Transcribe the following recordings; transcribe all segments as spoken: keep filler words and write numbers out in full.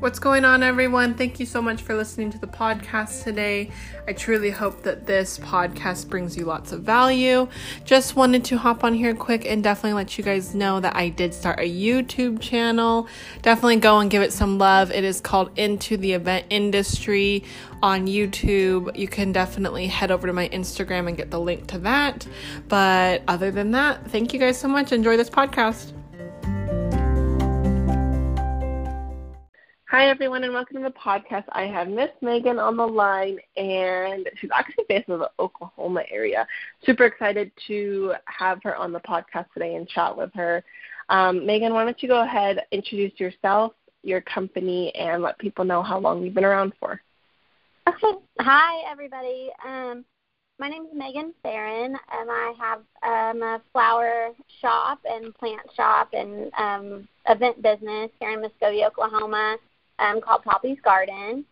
What's going on, everyone? Thank you so much for listening to the podcast today. I truly hope that this podcast brings you lots of value. Just wanted to hop on here quick and definitely let you guys know that I did start a YouTube channel. Definitely go and give it some love. It is called Into the Event Industry on YouTube. You can definitely head over to my Instagram and get the link to that. But other than that, thank you guys so much. Enjoy this podcast. Hi, everyone, and welcome to the podcast. I have Miss Megan on the line, and she's actually based in the Oklahoma area. Super excited to have her on the podcast today and chat with her. Um, Megan, why don't you go ahead, introduce yourself, your company, and let people know how long you've been around for. Okay. Hi, everybody. Um, my name is Megan Farin, and I have um, a flower shop and plant shop and um, event business here in Muskogee, Oklahoma. Um, called Poppy's Garden,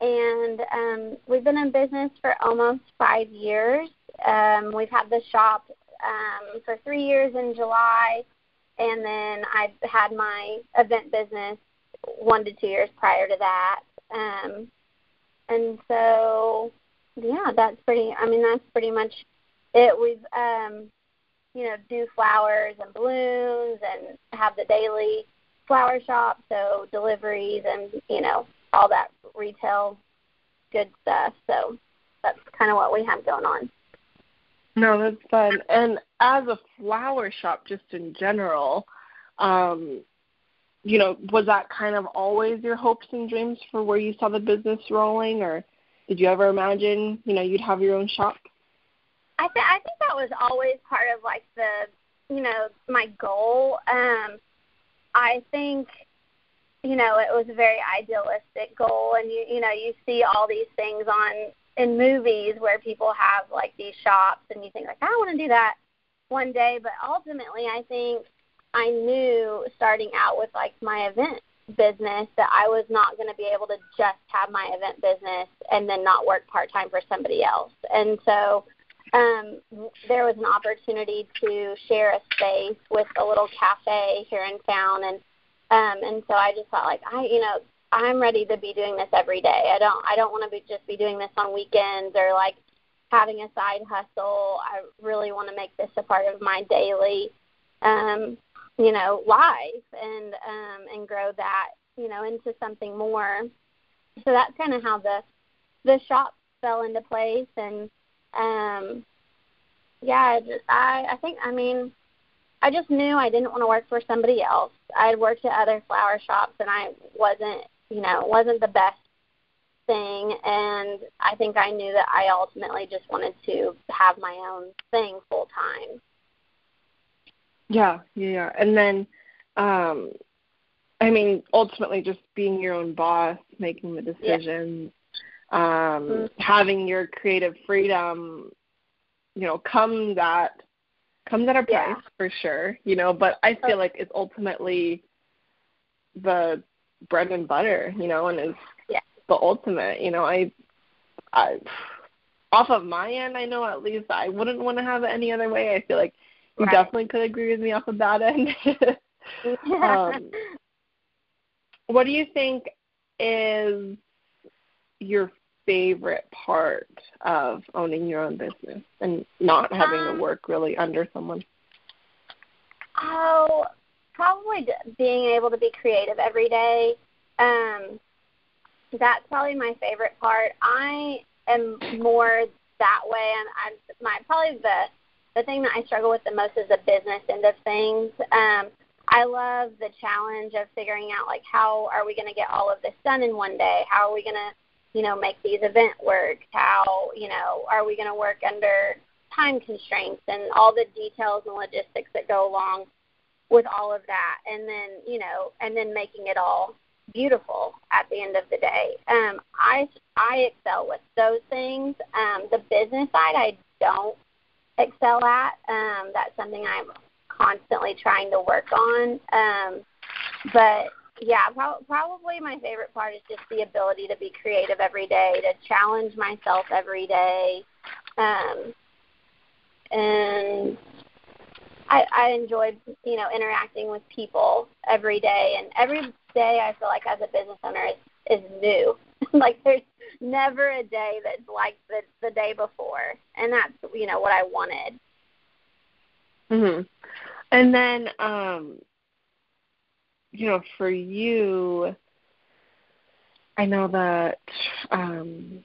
and um, we've been in business for almost five years. Um, we've had the shop um, for three years in July, and then I've had my event business one to two years prior to that. Um, and so, yeah, that's pretty. I mean, that's pretty much it. We've, um, you know, do flowers and blooms, and have the daily flower shop, so deliveries and, you know, all that retail good stuff. So that's kind of what we have going on. No, that's fun. And as a flower shop, just in general, um, you know, was that kind of always your hopes and dreams for where you saw the business rolling, or did you ever imagine, you know, you'd have your own shop? I, th- I think that was always part of, like, the, you know, my goal. Um, I think, you know, it was a very idealistic goal, and, you you know, you see all these things on in movies where people have, like, these shops, and you think, like, I want to do that one day. But ultimately, I think I knew starting out with, like, my event business that I was not going to be able to just have my event business and then not work part-time for somebody else. And so um, there was an opportunity to share a space with a little cafe here in town. And, um, and so I just thought, like, I, you know, I'm ready to be doing this every day. I don't, I don't want to be just be doing this on weekends or, like, having a side hustle. I really want to make this a part of my daily, um, you know, life, and, um, and grow that, you know, into something more. So that's kind of how the, the shop fell into place. And, Um, yeah, I, just, I, I think, I mean, I just knew I didn't want to work for somebody else. I had worked at other flower shops, and I wasn't, you know, it wasn't the best thing. And I think I knew that I ultimately just wanted to have my own thing full time. Yeah, yeah. And then, um, I mean, ultimately just being your own boss, making the decisions. Yeah. Um, having your creative freedom, you know, comes at, comes at a price, yeah, for sure, you know, but I feel like it's ultimately the bread and butter, you know, and it's, yeah, the ultimate, you know, I, I, off of my end, I know at least I wouldn't want to have it any other way. I feel like you right. definitely could agree with me off of that end. Yeah. Um, what do you think is your favorite part of owning your own business and not having um, to work really under someone? Oh, probably being able to be creative every day. Um, that's probably my favorite part. I am more that way, and I'm my probably the the thing that I struggle with the most is the business end of things. Um, I love the challenge of figuring out, like, how are we going to get all of this done in one day? How are we going to, you know, make these event work? How, you know, are we going to work under time constraints and all the details and logistics that go along with all of that? And then, you know, and then making it all beautiful at the end of the day. Um, I, I excel with those things. Um, the business side, I don't excel at. Um, that's something I'm constantly trying to work on. Um, but Yeah, pro- probably my favorite part is just the ability to be creative every day, to challenge myself every day, um, and I, I enjoy, you know, interacting with people every day. And every day I feel like as a business owner is, is new. Like there's never a day that's like the, the day before. And that's, you know, what I wanted. Mm-hmm. And then, um, you know, for you, I know that, um,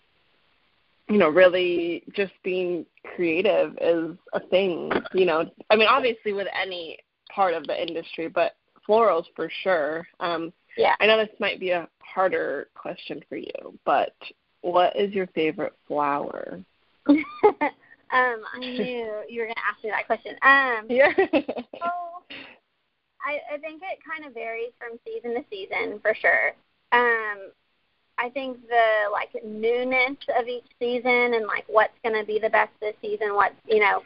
you know, really just being creative is a thing, you know. I mean, obviously with any part of the industry, but florals for sure. Um, yeah. I know this might be a harder question for you, but what is your favorite flower? um, I knew you were going to ask me that question. Um, yeah. so I, I think it kind of varies from season to season for sure. Um, I think the, like, newness of each season and, like, what's going to be the best this season, what, you know,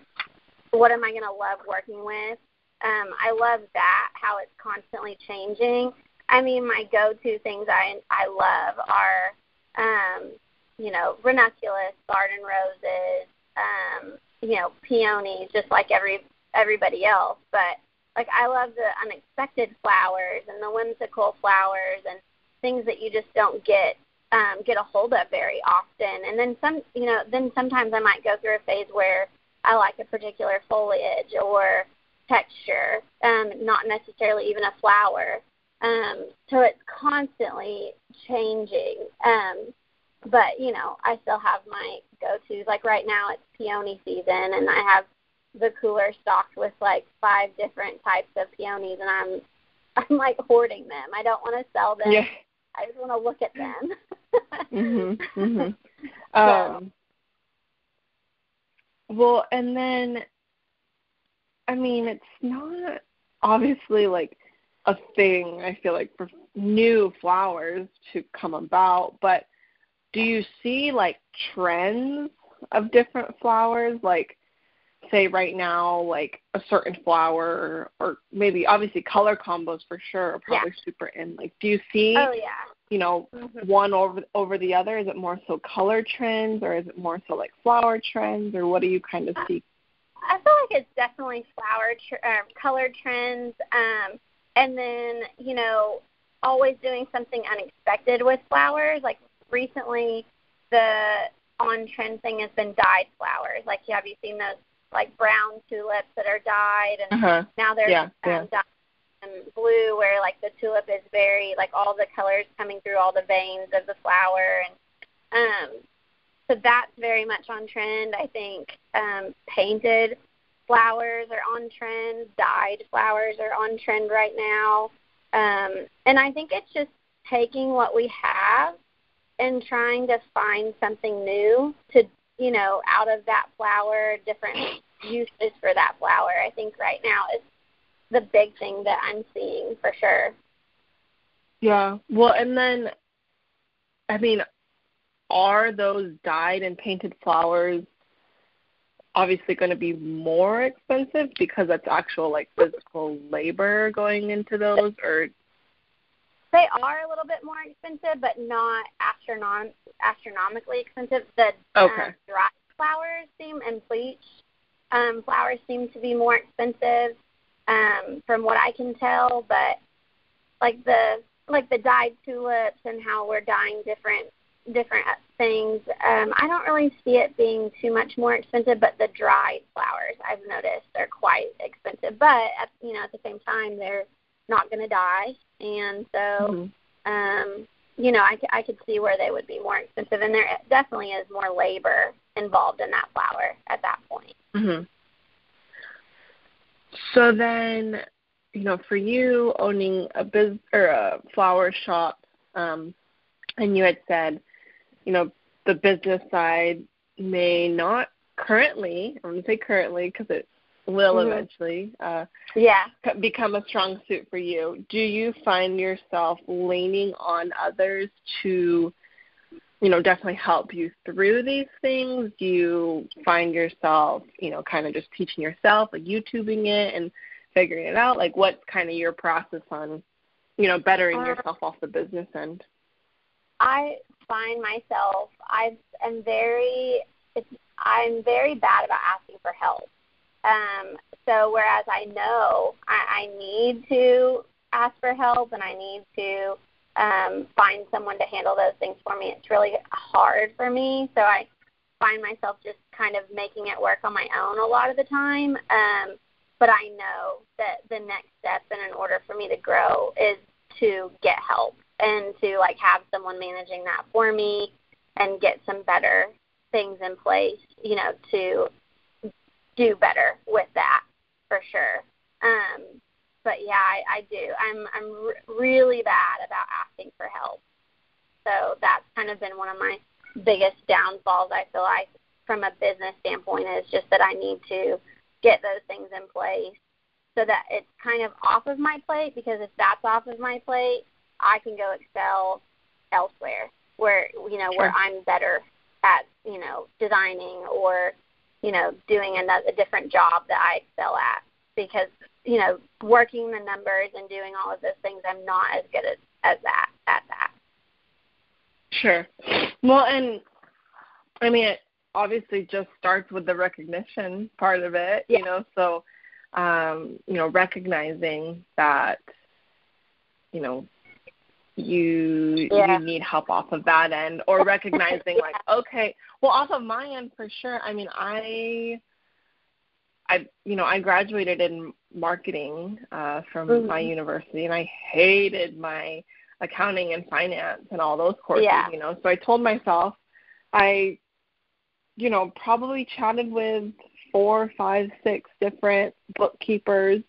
what am I going to love working with? Um, I love that, how it's constantly changing. I mean, my go-to things I I love are, um, you know, ranunculus, garden roses, um, you know, peonies, just like every everybody else. But, like, I love the unexpected flowers and the whimsical flowers and things that you just don't get um, get a hold of very often. And then some, you know, then sometimes I might go through a phase where I like a particular foliage or texture, um, not necessarily even a flower. Um, so it's constantly changing. Um, but, you know, I still have my go-tos. Like right now it's peony season, and I have the cooler stocked with, like, five different types of peonies, and I'm, I'm like, hoarding them. I don't want to sell them. Yeah. I just want to look at them. mm-hmm, mm-hmm. So. Um, well, and then, I mean, it's not obviously like a thing, I feel like, for new flowers to come about, but do you see like trends of different flowers? Like, say right now, like a certain flower, or maybe obviously color combos for sure are probably yeah. super in. Like, do you see, oh, yeah. you know, mm-hmm. one over over the other? Is it more so color trends, or is it more so like flower trends, or what do you kind of see? I feel like it's definitely flower tr- uh, color trends, um, and then, you know, always doing something unexpected with flowers. Like recently, the on trend thing has been dyed flowers. Like, have you seen those? Like brown tulips that are dyed, and uh-huh. now they're yeah, um, yeah. dyed in blue, where like the tulip is very like all the colors coming through all the veins of the flower, and um, so that's very much on trend. I think um, painted flowers are on trend, dyed flowers are on trend right now, um, and I think it's just taking what we have and trying to find something new to. You know, out of that flower, different uses for that flower, I think right now is the big thing that I'm seeing for sure. Yeah. Well, and then, I mean, are those dyed and painted flowers obviously going to be more expensive because that's actual, like, physical labor going into those? Or they are a little bit more expensive, but not astronom- astronomically expensive. The okay. um, dry flowers seem and bleached um, flowers seem to be more expensive, um, from what I can tell. But like the like the dyed tulips and how we're dyeing different different things, um, I don't really see it being too much more expensive. But the dried flowers, I've noticed, are quite expensive. But at, you know, at the same time, they're not going to die, and so, mm-hmm. um, you know, I, I could see where they would be more expensive, and there definitely is more labor involved in that flower at that point. Mm-hmm. So then, you know, for you owning a biz or a flower shop, um, and you had said, you know, the business side may not currently, I'm going to say currently because it's will mm-hmm. eventually uh, yeah. become a strong suit for you. Do you find yourself leaning on others to, you know, definitely help you through these things? Do you find yourself, you know, kind of just teaching yourself, like YouTubing it and figuring it out? Like, what's kind of your process on, you know, bettering um, yourself off the business end? I find myself, I am very, it's, I'm very bad about asking for help. Um, so whereas I know I, I need to ask for help and I need to um, find someone to handle those things for me, it's really hard for me. So I find myself just kind of making it work on my own a lot of the time. Um, but I know that the next step in an order for me to grow is to get help and to, like, have someone managing that for me and get some better things in place, you know, to do better with that for sure. Um, but, yeah, I, I do. I'm I'm r- really bad about asking for help. So that's kind of been one of my biggest downfalls, I feel like, from a business standpoint, is just that I need to get those things in place so that it's kind of off of my plate, because if that's off of my plate, I can go excel elsewhere where, you know, sure. where I'm better at, you know, designing or, you know, doing another, a different job that I excel at, because, you know, working the numbers and doing all of those things, I'm not as good as, as that, at that. Sure. Well, and I mean, it obviously just starts with the recognition part of it, yeah. you know, so, um, you know, recognizing that, you know, you yeah. you need help off of that end, or recognizing yeah. like, okay, well, off of my end for sure. I mean, I, I you know, I graduated in marketing uh, from mm-hmm. my university, and I hated my accounting and finance and all those courses, yeah. you know. So I told myself, I, you know, probably chatted with four, five, six different bookkeepers.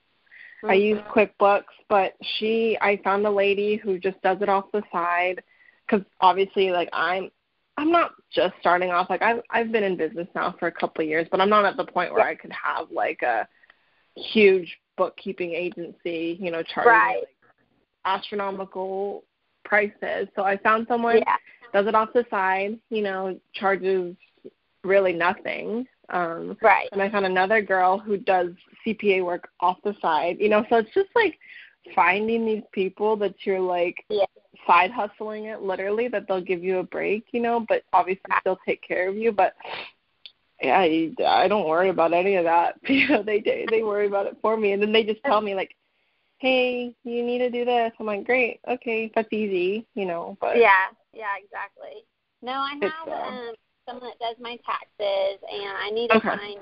I use QuickBooks, but she, I found a lady who just does it off the side, because obviously, like, I'm, I'm not just starting off. Like, I've, I've been in business now for a couple of years, but I'm not at the point where I could have, like, a huge bookkeeping agency, you know, charging right. like, astronomical prices. So I found someone, yeah. does it off the side, you know, charges really nothing. Um, right. And I found another girl who does C P A work off the side, you know, so it's just like finding these people that you're like yeah. side hustling it, literally, that they'll give you a break, you know, but obviously still take care of you. But yeah, I, I don't worry about any of that. You know, they they worry about it for me. And then they just tell me like, hey, you need to do this. I'm like, great. Okay. That's easy, you know, but yeah, yeah, exactly. No, I have, um, someone that does my taxes, and I need to okay. find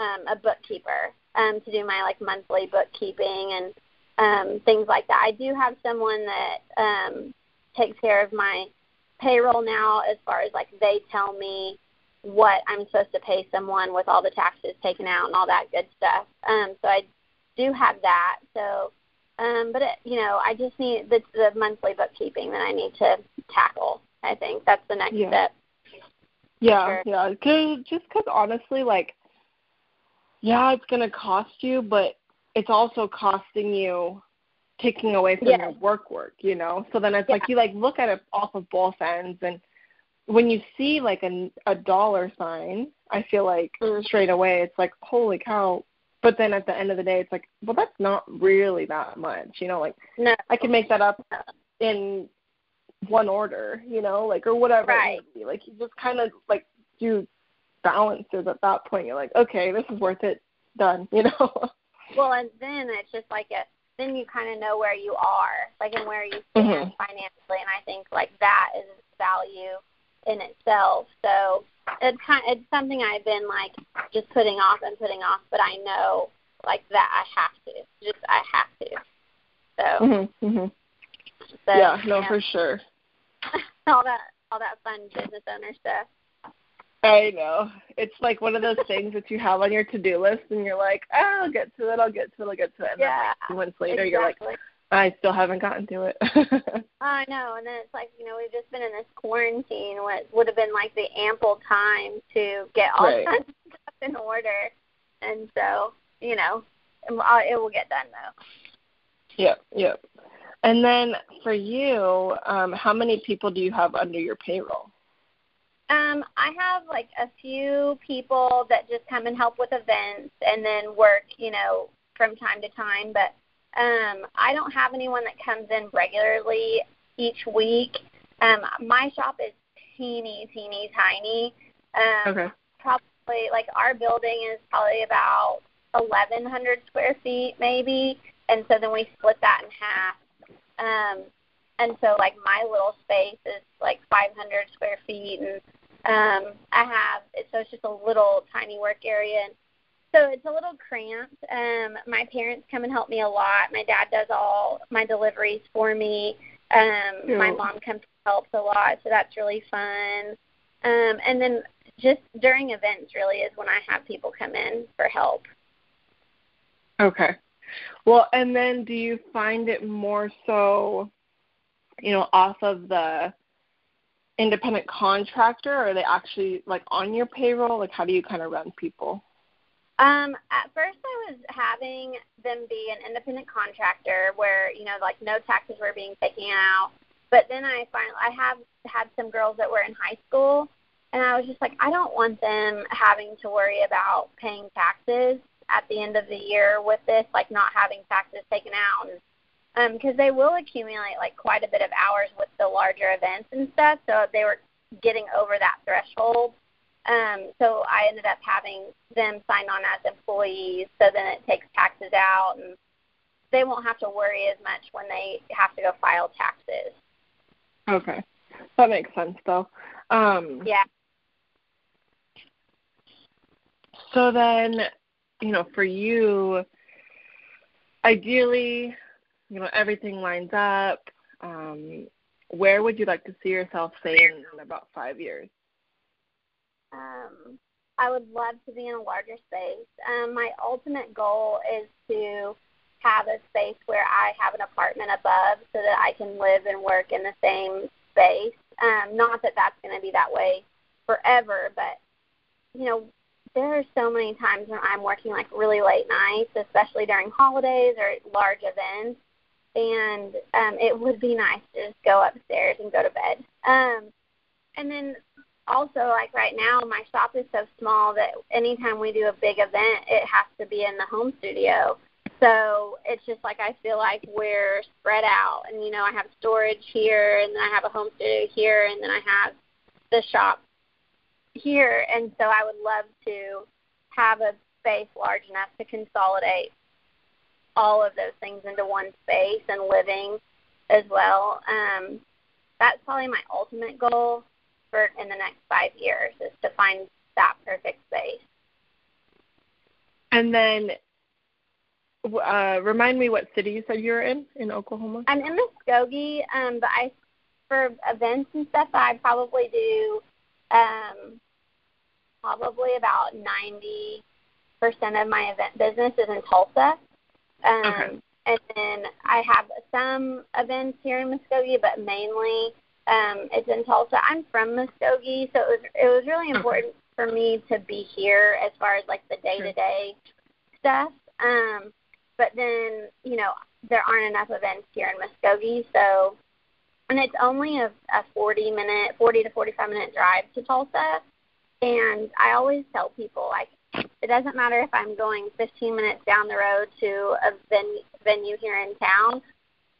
um, a bookkeeper um, to do my, like, monthly bookkeeping and um, things like that. I do have someone that um, takes care of my payroll now, as far as, like, they tell me what I'm supposed to pay someone with all the taxes taken out and all that good stuff. Um, so I do have that. So, um, but, it, you know, I just need the, the monthly bookkeeping that I need to tackle, I think. That's the next yeah. step. Yeah, yeah, cause, just because honestly, like, yeah, it's going to cost you, but it's also costing you taking away from yeah. your work work, you know? So then it's yeah. like you, like, look at it off of both ends, and when you see, like, a, a dollar sign, I feel like mm-hmm. straight away it's like, holy cow, but then at the end of the day it's like, well, that's not really that much, you know? Like, no. I can make that up in – one order, you know, like, or whatever right. it may be. Like, you just kind of, like, do balances at that point. You're like, okay, this is worth it, done, you know? Well, and then it's just like a, then you kind of know where you are, like, and where you stand mm-hmm. financially, and I think, like, that is value in itself. So it's, kind of, it's something I've been, like, just putting off and putting off, but I know, like, that I have to. Just I have to. So. Mm-hmm. Mm-hmm. so yeah, no, yeah. for sure. All that, all that fun business owner stuff. I know. It's like one of those things that you have on your to-do list, and you're like, oh, I'll get to it, I'll get to it, I'll get to it. And yeah, then like two months later, exactly. you're like, I still haven't gotten to it. I know. And then it's like, you know, we've just been in this quarantine, what would have been like the ample time to get all right. that stuff in order. And so, you know, it will get done, though. Yep, yep. And then for you, um, how many people do you have under your payroll? Um, I have, like, a few people that just come and help with events and then work, you know, from time to time. But um, I don't have anyone that comes in regularly each week. Um, my shop is teeny, teeny, tiny. Um, okay. Probably, like, our building is probably about eleven hundred square feet maybe, and so then we split that in half. Um, and so, like, my little space is, like, five hundred square feet, and um, I have – so it's just a little tiny work area. And so it's a little cramped. Um, my parents come and help me a lot. My dad does all my deliveries for me. Um, mm. My mom comes and helps a lot, so that's really fun. Um, and then just during events really is when I have people come in for help. Okay. Well, and then do you find it more so, you know, off of the independent contractor, or are they actually, like, on your payroll? Like, how do you kind of run people? Um, at first I was having them be an independent contractor where, you know, like, no taxes were being taken out. But then I finally, I have had some girls that were in high school, and I was just like, I don't want them having to worry about paying taxes at the end of the year with this, like, not having taxes taken out, um, because they will accumulate, like, quite a bit of hours with the larger events and stuff, so they were getting over that threshold. Um, so I ended up having them sign on as employees, so then it takes taxes out, and they won't have to worry as much when they have to go file taxes. Okay. That makes sense, though. Um, yeah. So then, you know, for you, ideally, you know, everything lines up. Um, where would you like to see yourself, say, in, in about five years? Um, I would love to be in a larger space. Um, my ultimate goal is to have a space where I have an apartment above so that I can live and work in the same space. Um, not that that's going to be that way forever, but, you know, there are so many times when I'm working, like, really late nights, especially during holidays or large events, and um, it would be nice to just go upstairs and go to bed. Um, and then also, like, right now, my shop is so small that anytime we do a big event, it has to be in the home studio. So it's just like I feel like we're spread out, and, you know, I have storage here, and then I have a home studio here, and then I have the shop here, and so I would love to have a space large enough to consolidate all of those things into one space and living as well. Um, that's probably my ultimate goal for in the next five years is to find that perfect space. And then uh, remind me what city you said you were in, in Oklahoma? I'm in Muskogee, um, but I, for events and stuff, I probably do um, probably about ninety percent of my event business is in Tulsa. Um, okay. And then I have some events here in Muskogee, but mainly um, it's in Tulsa. I'm from Muskogee, so it was, it was really important okay. for me to be here as far as, like, the day-to-day sure. stuff. Um, but then, you know, there aren't enough events here in Muskogee, so and it's only a, a forty minute, forty to forty-five minute drive to Tulsa. And I always tell people, like, it doesn't matter if I'm going fifteen minutes down the road to a ven- venue here in town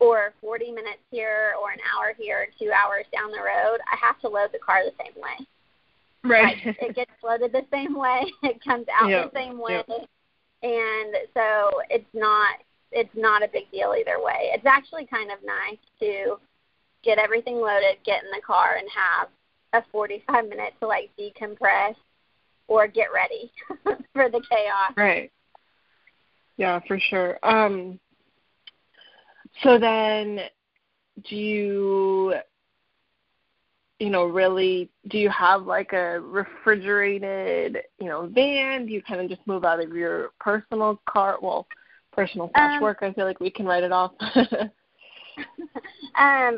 or forty minutes here or an hour here or two hours down the road, I have to load the car the same way. Right. Like, it gets loaded the same way. It comes out yep. the same way. Yep. And so it's not, it's not a big deal either way. It's actually kind of nice to get everything loaded, get in the car, and have a forty-five minute to, like, decompress or get ready for the chaos. Right. Yeah, for sure. Um, so then do you, you know, really, do you have, like, a refrigerated, you know, van? Do you kind of just move out of your personal car? Well, personal slash um, work, I feel like we can write it off. Um,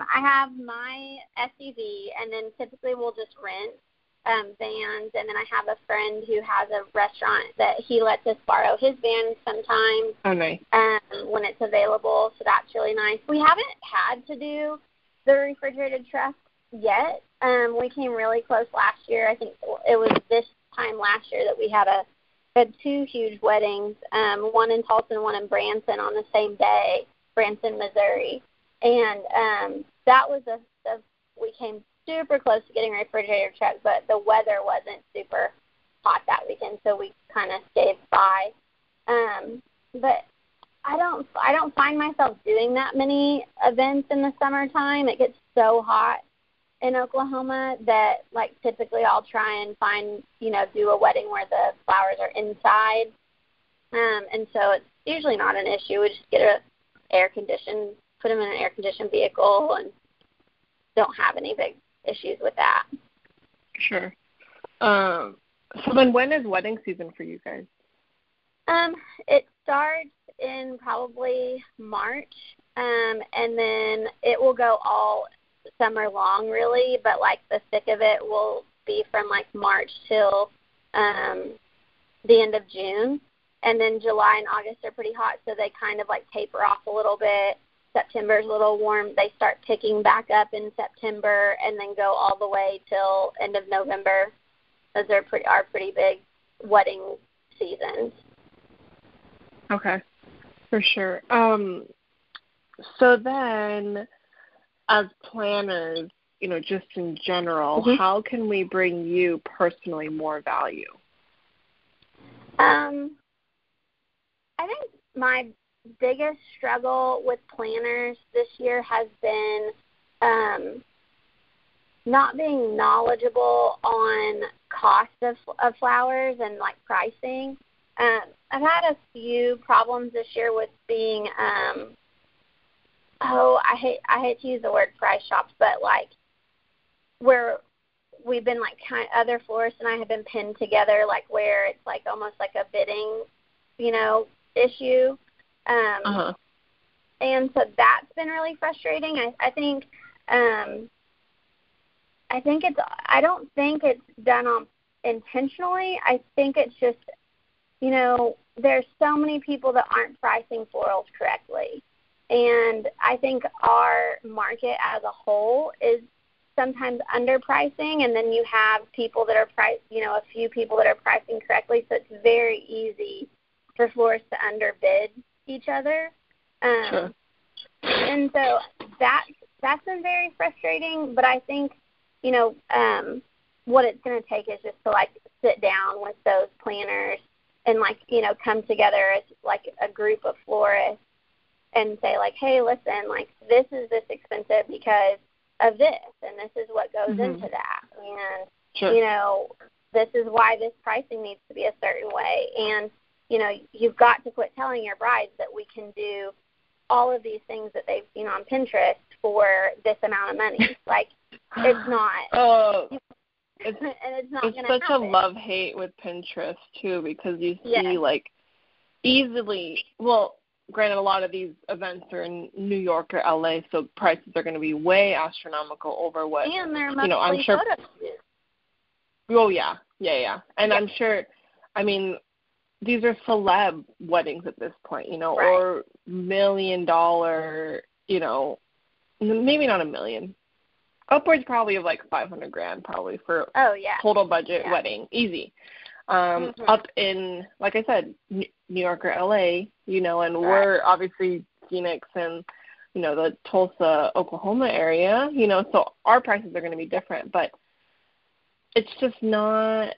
I have my S U V, and then typically we'll just rent um, vans, and then I have a friend who has a restaurant that he lets us borrow his van sometimes oh, nice. um, when it's available, so that's really nice. We haven't had to do the refrigerated truck yet. Um, we came really close last year. I think it was this time last year that we had a had two huge weddings, um, one in Tulsa and one in Branson on the same day, Branson, Missouri. And um, that was a, a – we came super close to getting a refrigerator truck, but the weather wasn't super hot that weekend, so we kind of stayed by. Um, but I don't I don't find myself doing that many events in the summertime. It gets so hot in Oklahoma that, like, typically I'll try and find, you know, do a wedding where the flowers are inside. Um, and so it's usually not an issue. We just get a air-conditioned, put them in an air-conditioned vehicle and don't have any big issues with that. Sure. Um, so then when is wedding season for you guys? Um, it starts in probably March, um, and then it will go all summer long, really, but, like, the thick of it will be from, like, March till um, the end of June. And then July and August are pretty hot, so they kind of, like, taper off a little bit. September's a little warm. They start picking back up in September and then go all the way till end of November. Those are pretty, are pretty big wedding seasons. Okay, for sure. Um, so then, as planners, you know, just in general, mm-hmm. how can we bring you personally more value? Um, I think my biggest struggle with planners this year has been um, not being knowledgeable on cost of, of flowers and, like, pricing. Um, I've had a few problems this year with being, um, oh, I hate I hate to use the word price shops, but, like, where we've been, like, kind of other florists and I have been pinned together, like, where it's, like, almost like a bidding, you know, issue. Um, uh-huh. And so that's been really frustrating. I, I think, um, I think it's, I don't think it's done on intentionally. I think it's just, you know, there's so many people that aren't pricing florals correctly. And I think our market as a whole is sometimes underpricing, and then you have people that are priced, you know, a few people that are pricing correctly, so it's very easy for florists to underbid each other. Um, sure. And so that, that's been very frustrating, but I think, you know, um, what it's going to take is just to, like, sit down with those planners and, like, you know, come together as, like, a group of florists and say, like, hey, listen, like, this is this expensive because of this, and this is what goes mm-hmm. into that. And, sure. you know, this is why this pricing needs to be a certain way. And, you know, you've got to quit telling your brides that we can do all of these things that they've seen on Pinterest for this amount of money. Like, it's not. Oh. It's, and it's not it's such happen. a love-hate with Pinterest, too, because you see, yes. like, easily, well, granted, a lot of these events are in New York or L A, so prices are going to be way astronomical over what, and they're you know, I'm sure. Oh, yeah, yeah, yeah. And yeah. I'm sure, I mean, these are celeb weddings at this point, you know, right. or million-dollar, you know, maybe not a million. Upwards probably of, like, five hundred grand probably for oh, yeah. total budget yeah. wedding. Easy. Um, mm-hmm. Up in, like I said, New York or L A, you know, and right. we're obviously Phoenix and, you know, the Tulsa, Oklahoma area, you know, so our prices are going to be different. But it's just not,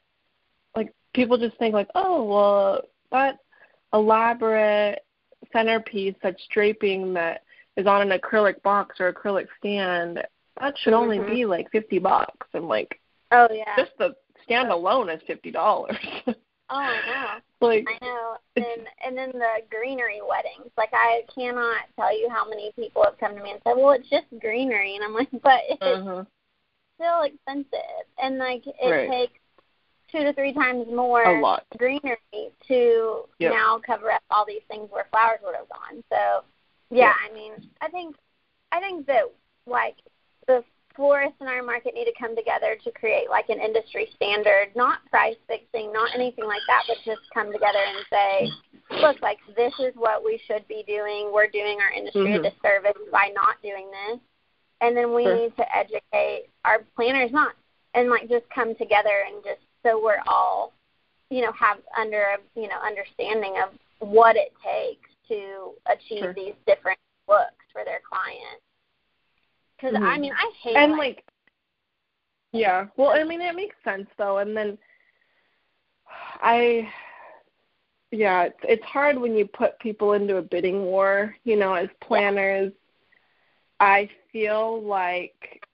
like, people just think, like, oh, well, that elaborate centerpiece that's draping that is on an acrylic box or acrylic stand, that should only mm-hmm. be, like, fifty bucks. And, like, oh, yeah. just the stand alone is fifty dollars. Oh, I know. Like, I know. And, and then the greenery weddings. Like, I cannot tell you how many people have come to me and said, well, it's just greenery. And I'm like, but it's uh-huh. still expensive. And, like, it right. takes two to three times more A lot. greenery to yep. now cover up all these things where flowers would have gone. So, yeah, yep. I mean, I think, I think that, like, the florists in our market need to come together to create, like, an industry standard, not price fixing, not anything like that, but just come together and say, look, like, this is what we should be doing. We're doing our industry mm-hmm. a disservice by not doing this. And then we sure. need to educate our planners, not, and, like, just come together and just so we're all, you know, have under, a, you know, understanding of what it takes to achieve sure. these different looks for their clients. Because, mm-hmm. I mean, I hate And, like, like, yeah. Well, I mean, it makes sense, though. And then I, yeah, it's, it's hard when you put people into a bidding war, you know, as planners. Yeah. I feel like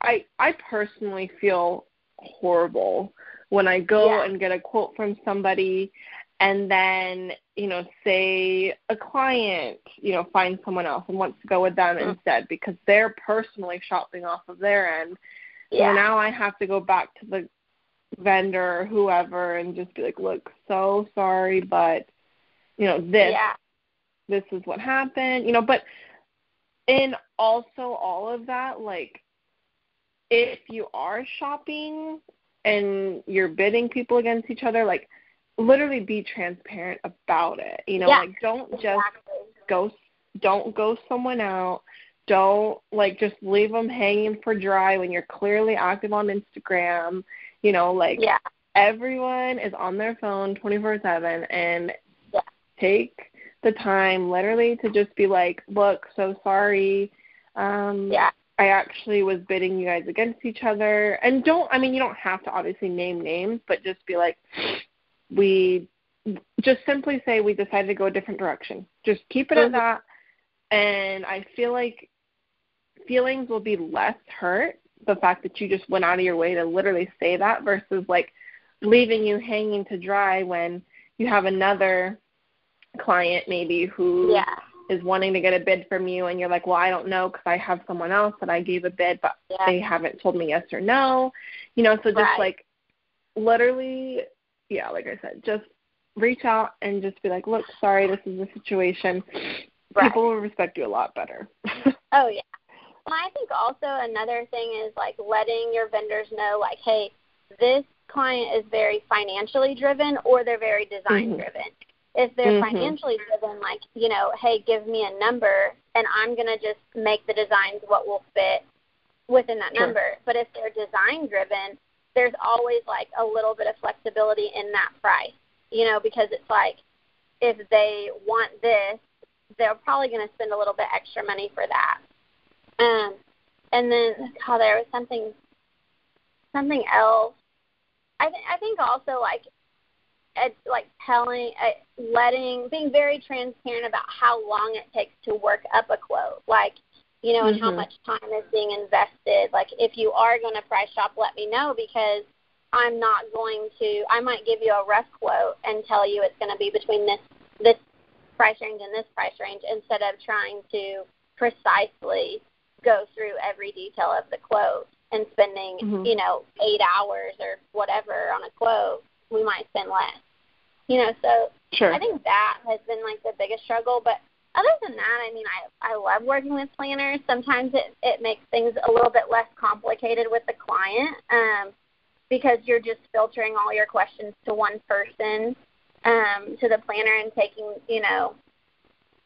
I I personally feel horrible when I go yeah. and get a quote from somebody and then, you know, say a client, you know, finds someone else and wants to go with them mm-hmm. instead because they're personally shopping off of their end. Yeah. So now I have to go back to the vendor or whoever and just be like, look, so sorry, but, you know, this, yeah. this is what happened, you know, but in also all of that, like, if you are shopping and you're bidding people against each other, like, literally be transparent about it, you know, yeah. like, don't just exactly. go, don't ghost someone out. Don't, like, just leave them hanging for dry when you're clearly active on Instagram. You know, like, yeah. everyone is on their phone twenty-four seven, and yeah. take the time literally to just be like, look, so sorry. Um, yeah. I actually was bidding you guys against each other. And don't, I mean, you don't have to obviously name names, but just be like, we, just simply say we decided to go a different direction. Just keep it mm-hmm. at that. And I feel like feelings will be less hurt. The fact that you just went out of your way to literally say that versus, like, leaving you hanging to dry when you have another client maybe who yeah. is wanting to get a bid from you and you're like, well, I don't know because I have someone else that I gave a bid, but yeah. they haven't told me yes or no. You know, so just, right. like, literally, yeah, like I said, just reach out and just be like, look, sorry, this is the situation. Right. People will respect you a lot better. Oh, yeah. Well, I think also another thing is, like, letting your vendors know, like, hey, this client is very financially driven or they're very design driven. Mm-hmm. If they're mm-hmm. financially driven, like, you know, hey, give me a number and I'm going to just make the designs what will fit within that sure. number. But if they're design driven, there's always, like, a little bit of flexibility in that price, you know, because it's like if they want this, they're probably going to spend a little bit extra money for that. Um, and then, oh, there was something, something else. I th- I think also like, ed- like telling, uh, letting, being very transparent about how long it takes to work up a quote, like, you know, and mm-hmm. how much time is being invested. Like, if you are going to price shop, let me know because I'm not going to. I might give you a rough quote and tell you it's going to be between this this price range and this price range instead of trying to precisely go through every detail of the quote and spending, mm-hmm. you know, eight hours or whatever on a quote, we might spend less. You know, so sure. I think that has been, like, the biggest struggle. But other than that, I mean, I, I love working with planners. Sometimes it, it makes things a little bit less complicated with the client um, because you're just filtering all your questions to one person, um, to the planner and taking, you know,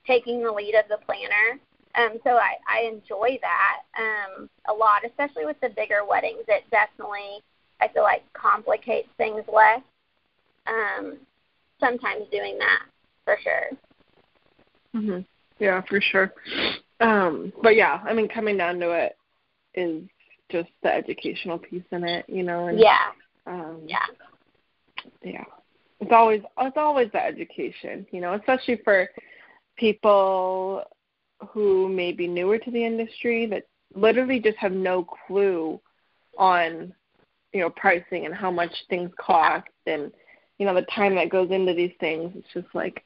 taking the lead of the planner. Um, so I, I enjoy that um, a lot, especially with the bigger weddings. It definitely, I feel like, complicates things less, um, sometimes doing that, for sure. Mm-hmm. Yeah, for sure. Um, but, yeah, I mean, coming down to it is just the educational piece in it, you know. And, yeah. Um, yeah. Yeah. It's always, it's always the education, you know, especially for people – who may be newer to the industry that literally just have no clue on, you know, pricing and how much things cost and, you know, the time that goes into these things. It's just like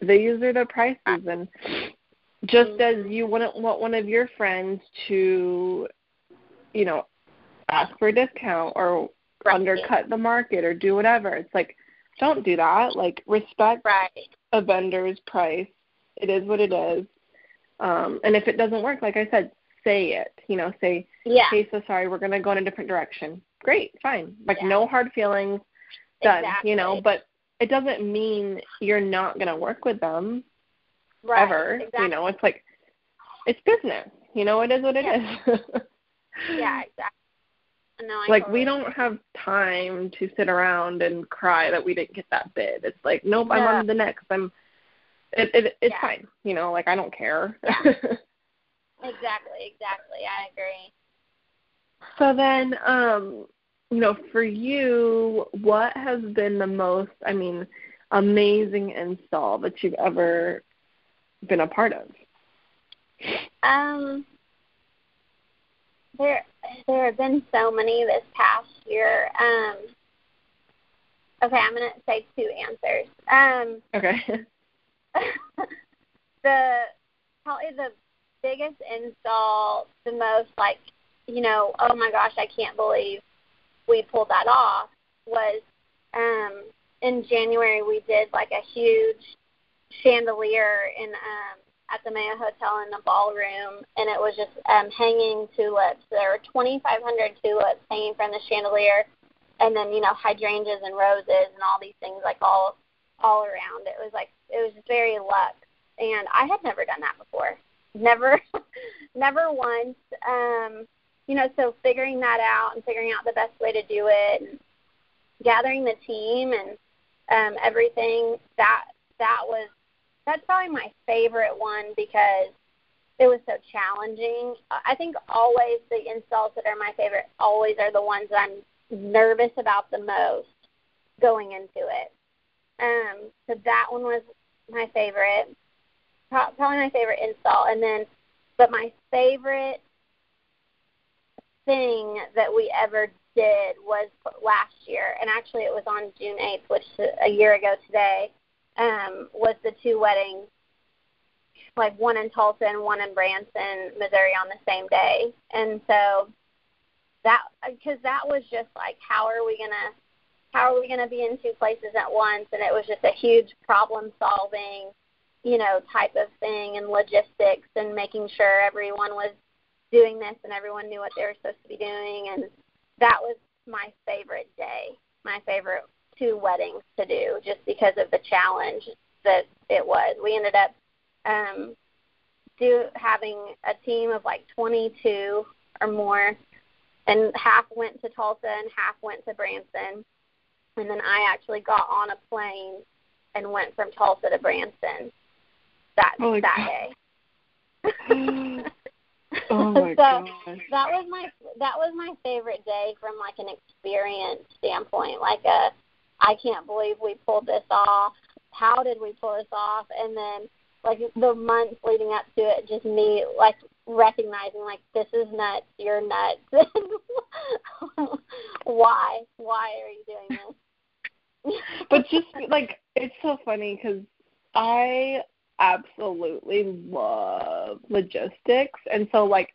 they use their prices. And just as you wouldn't want one of your friends to, you know, ask for a discount or right. undercut the market or do whatever, it's like, don't do that. Like, respect right. a vendor's price. It is what it is. Um, and if it doesn't work, like I said, say it, you know, say, yeah. hey, so sorry, we're going to go in a different direction. Great, fine. Like, yeah. no hard feelings, done, exactly. you know, but it doesn't mean you're not going to work with them right. ever. Exactly. You know, it's like, it's business, you know, it is what it yeah. is. Yeah, exactly. No, I like, totally we don't agree. Have time to sit around and cry that we didn't get that bid. It's like, nope, no. I'm on to the next. I'm. It, it It's yeah. fine, you know, like, I don't care. Yeah. Exactly, exactly. I agree. So then um, you know, for you, what has been the most, I mean, amazing install that you've ever been a part of? Um, there, there have been so many this past year. Um, okay, I'm going to say two answers. Um, okay. the probably the biggest install, the most like, you know, oh my gosh, I can't believe we pulled that off, was um, in January we did like a huge chandelier in um, at the Mayo Hotel in the ballroom, and it was just um, hanging tulips. There were twenty-five hundred tulips hanging from the chandelier, and then, you know, hydrangeas and roses and all these things like all all around. It was like, it was just very luxe, and I had never done that before. Never, never once, um, you know, so figuring that out and figuring out the best way to do it and gathering the team and um, everything, that that was, that's probably my favorite one because it was so challenging. I think always the installs that are my favorite always are the ones that I'm nervous about the most going into it. Um, so that one was my favorite. Probably my favorite install, and then, but my favorite thing that we ever did was last year, and actually it was on June eighth, which a year ago today, um, was the two weddings, like one in Tulsa and one in Branson, Missouri on the same day. And so that, because that was just like, how are we gonna, how are we gonna be in two places at once? And it was just a huge problem solving, you know, type of thing, and logistics and making sure everyone was doing this and everyone knew what they were supposed to be doing. And that was my favorite day, my favorite two weddings to do, just because of the challenge that it was. We ended up um, do having a team of like twenty-two or more, and half went to Tulsa and half went to Branson. And then I actually got on a plane and went from Tulsa to Branson that oh that day. oh my so gosh. That was my that was my favorite day from like an experience standpoint. Like a, I can't believe we pulled this off. How did we pull this off? And then like the months leading up to it, just me like recognizing like, this is nuts. You're nuts. Why? Why are you doing this? But just like, it's so funny because I absolutely love logistics, and so like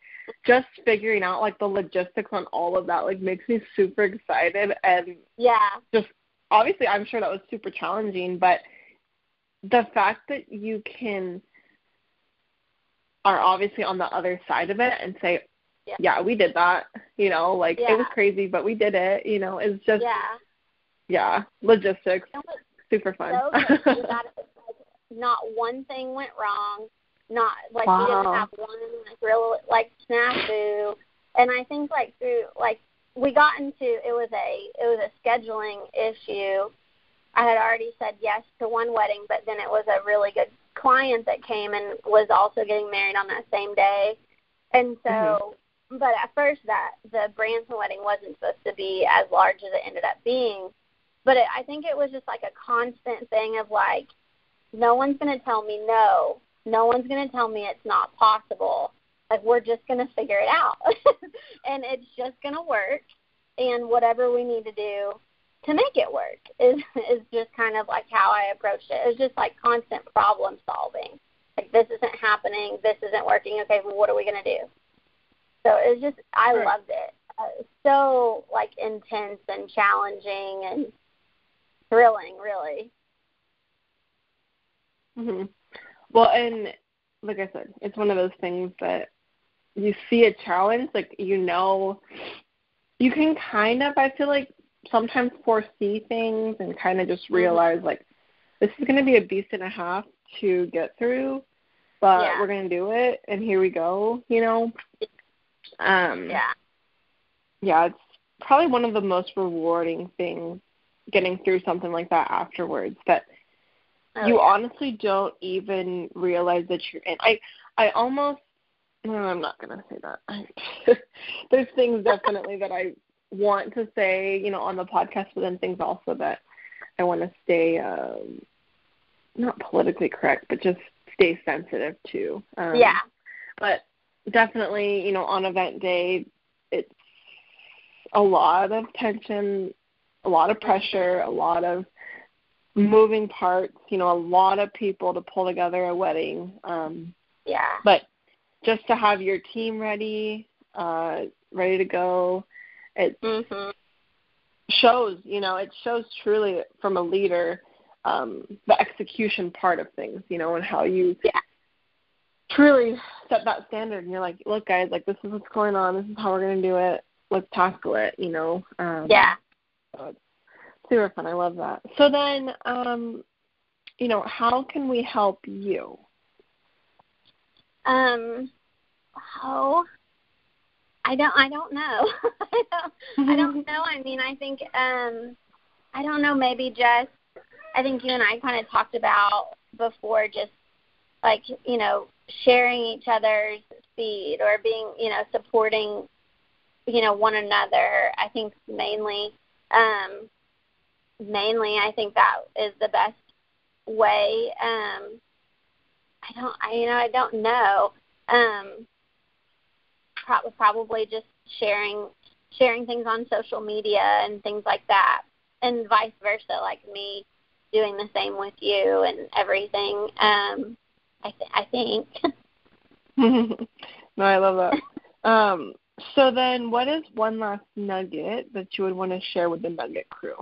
just figuring out like the logistics on all of that like makes me super excited. And yeah, just obviously I'm sure that was super challenging, but the fact that you can are obviously on the other side of it and say, yeah, yeah we did that, you know, like yeah. It was crazy, but we did it, you know. It's just yeah, yeah logistics. Super fun. So good. Like, not one thing went wrong. Not like wow. We didn't have one like real like snafu. And I think like through like we got into it was a it was a scheduling issue. I had already said yes to one wedding, but then it was a really good client that came and was also getting married on that same day. And so, mm-hmm. but at first that the Branson wedding wasn't supposed to be as large as it ended up being. But it, I think it was just like a constant thing of like, no one's going to tell me no. No one's going to tell me it's not possible. Like, we're just going to figure it out. And it's just going to work. And whatever we need to do to make it work is, is just kind of like how I approached it. It was just like constant problem solving. Like, this isn't happening. This isn't working. Okay, well, what are we going to do? So it was just, I sure. loved it. Uh, so, like, intense and challenging and thrilling, really. Mm-hmm. Well, and like I said, it's one of those things that you see a challenge, like, you know, you can kind of, I feel like, sometimes foresee things and kind of just realize, mm-hmm. like, this is going to be a beast and a half to get through, but yeah. we're going to do it, and here we go, you know? Um, yeah. Yeah, it's probably one of the most rewarding things, getting through something like that afterwards, that oh, you yeah. honestly don't even realize that you're in. I, I almost, no, I'm not going to say that. There's things definitely that I want to say, you know, on the podcast, but then things also that I want to stay um, not politically correct, but just stay sensitive to. Um, yeah. But definitely, you know, on event day, it's a lot of tension, a lot of pressure, a lot of moving parts, you know, a lot of people to pull together a wedding. Um, yeah. But just to have your team ready, uh, ready to go, it mm-hmm. shows, you know, it shows truly from a leader um, the execution part of things, you know, and how you yeah. truly set that standard. And you're like, look, guys, like, this is what's going on. This is how we're going to do it. Let's tackle it, you know. Um, yeah. So it's super fun. I love that. So then, um, you know, how can we help you? Um, oh, I don't, I don't know. I, don't, I don't know. I mean, I think, um, I don't know, maybe just, I think you and I kind of talked about before, just like, you know, sharing each other's feed or being, you know, supporting, you know, one another. I think mainly, um, mainly I think that is the best way. Um, I don't, I, you know, I don't know. Um, pro- probably just sharing, sharing things on social media and things like that, and vice versa, like me doing the same with you and everything. Um, I, th- I think. No, I love that. Um, so then, what is one last nugget that you would want to share with the Nugget crew?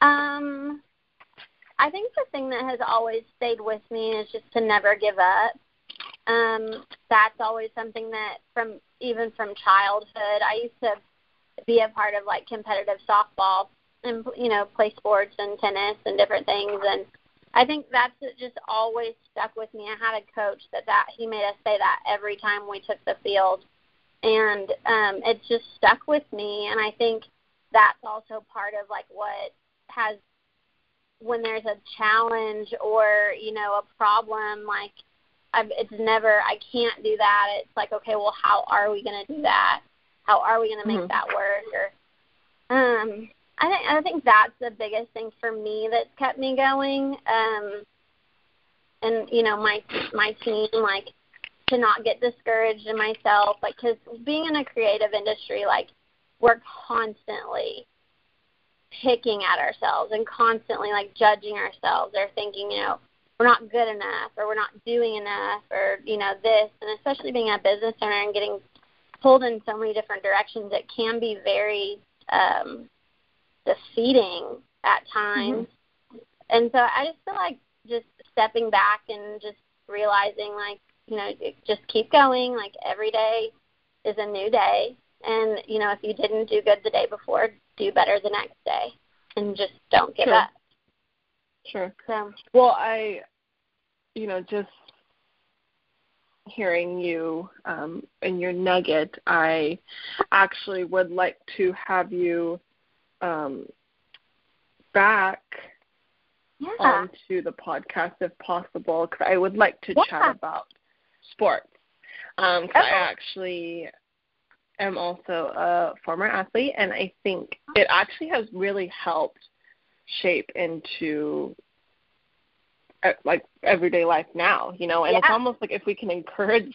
Um. I think the thing that has always stayed with me is just to never give up. Um, that's always something that from even from childhood, I used to be a part of like competitive softball and, you know, play sports and tennis and different things. And I think that's just always stuck with me. I had a coach that, that he made us say that every time we took the field, and um, it just stuck with me. And I think that's also part of like what has, when there's a challenge or, you know, a problem, like, I've, it's never, I can't do that. It's like, okay, well, how are we going to do that? How are we going to make mm-hmm. that work? Or, um, I think, I think that's the biggest thing for me that's kept me going. Um, and, you know, my, my team, like, to not get discouraged in myself, like, cause being in a creative industry, like, we're constantly picking at ourselves and constantly like judging ourselves or thinking, you know, we're not good enough or we're not doing enough or, you know, this. And especially being a business owner and getting pulled in so many different directions, it can be very um, defeating at times. Mm-hmm. And so I just feel like just stepping back and just realizing like, you know, just keep going. Like every day is a new day. And, you know, if you didn't do good the day before, do better the next day and just don't give sure. up. Sure. So. Well, I, you know, just hearing you um, and your nugget, I actually would like to have you um, back yeah. onto the podcast if possible, because I would like to yeah. chat about sports. Um, cause okay. I actually... I'm also a former athlete, and I think it actually has really helped shape into, like, everyday life now, you know, and yeah. it's almost like if we can encourage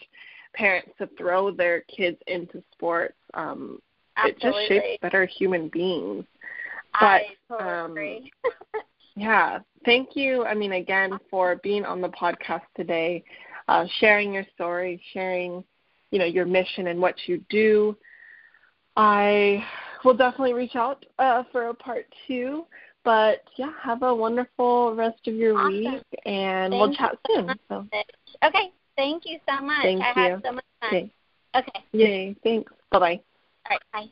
parents to throw their kids into sports, um, it just shapes better human beings. But, I totally um, agree. Yeah, thank you, I mean, again, for being on the podcast today, uh, sharing your story, sharing you know, your mission and what you do. I will definitely reach out uh, for a part two. But, yeah, have a wonderful rest of your awesome. week, and thank we'll chat soon. So. Okay. Thank you so much. Thank I you. had so much fun. Thanks. Okay. Yay. Thanks. Bye-bye. All right. Bye.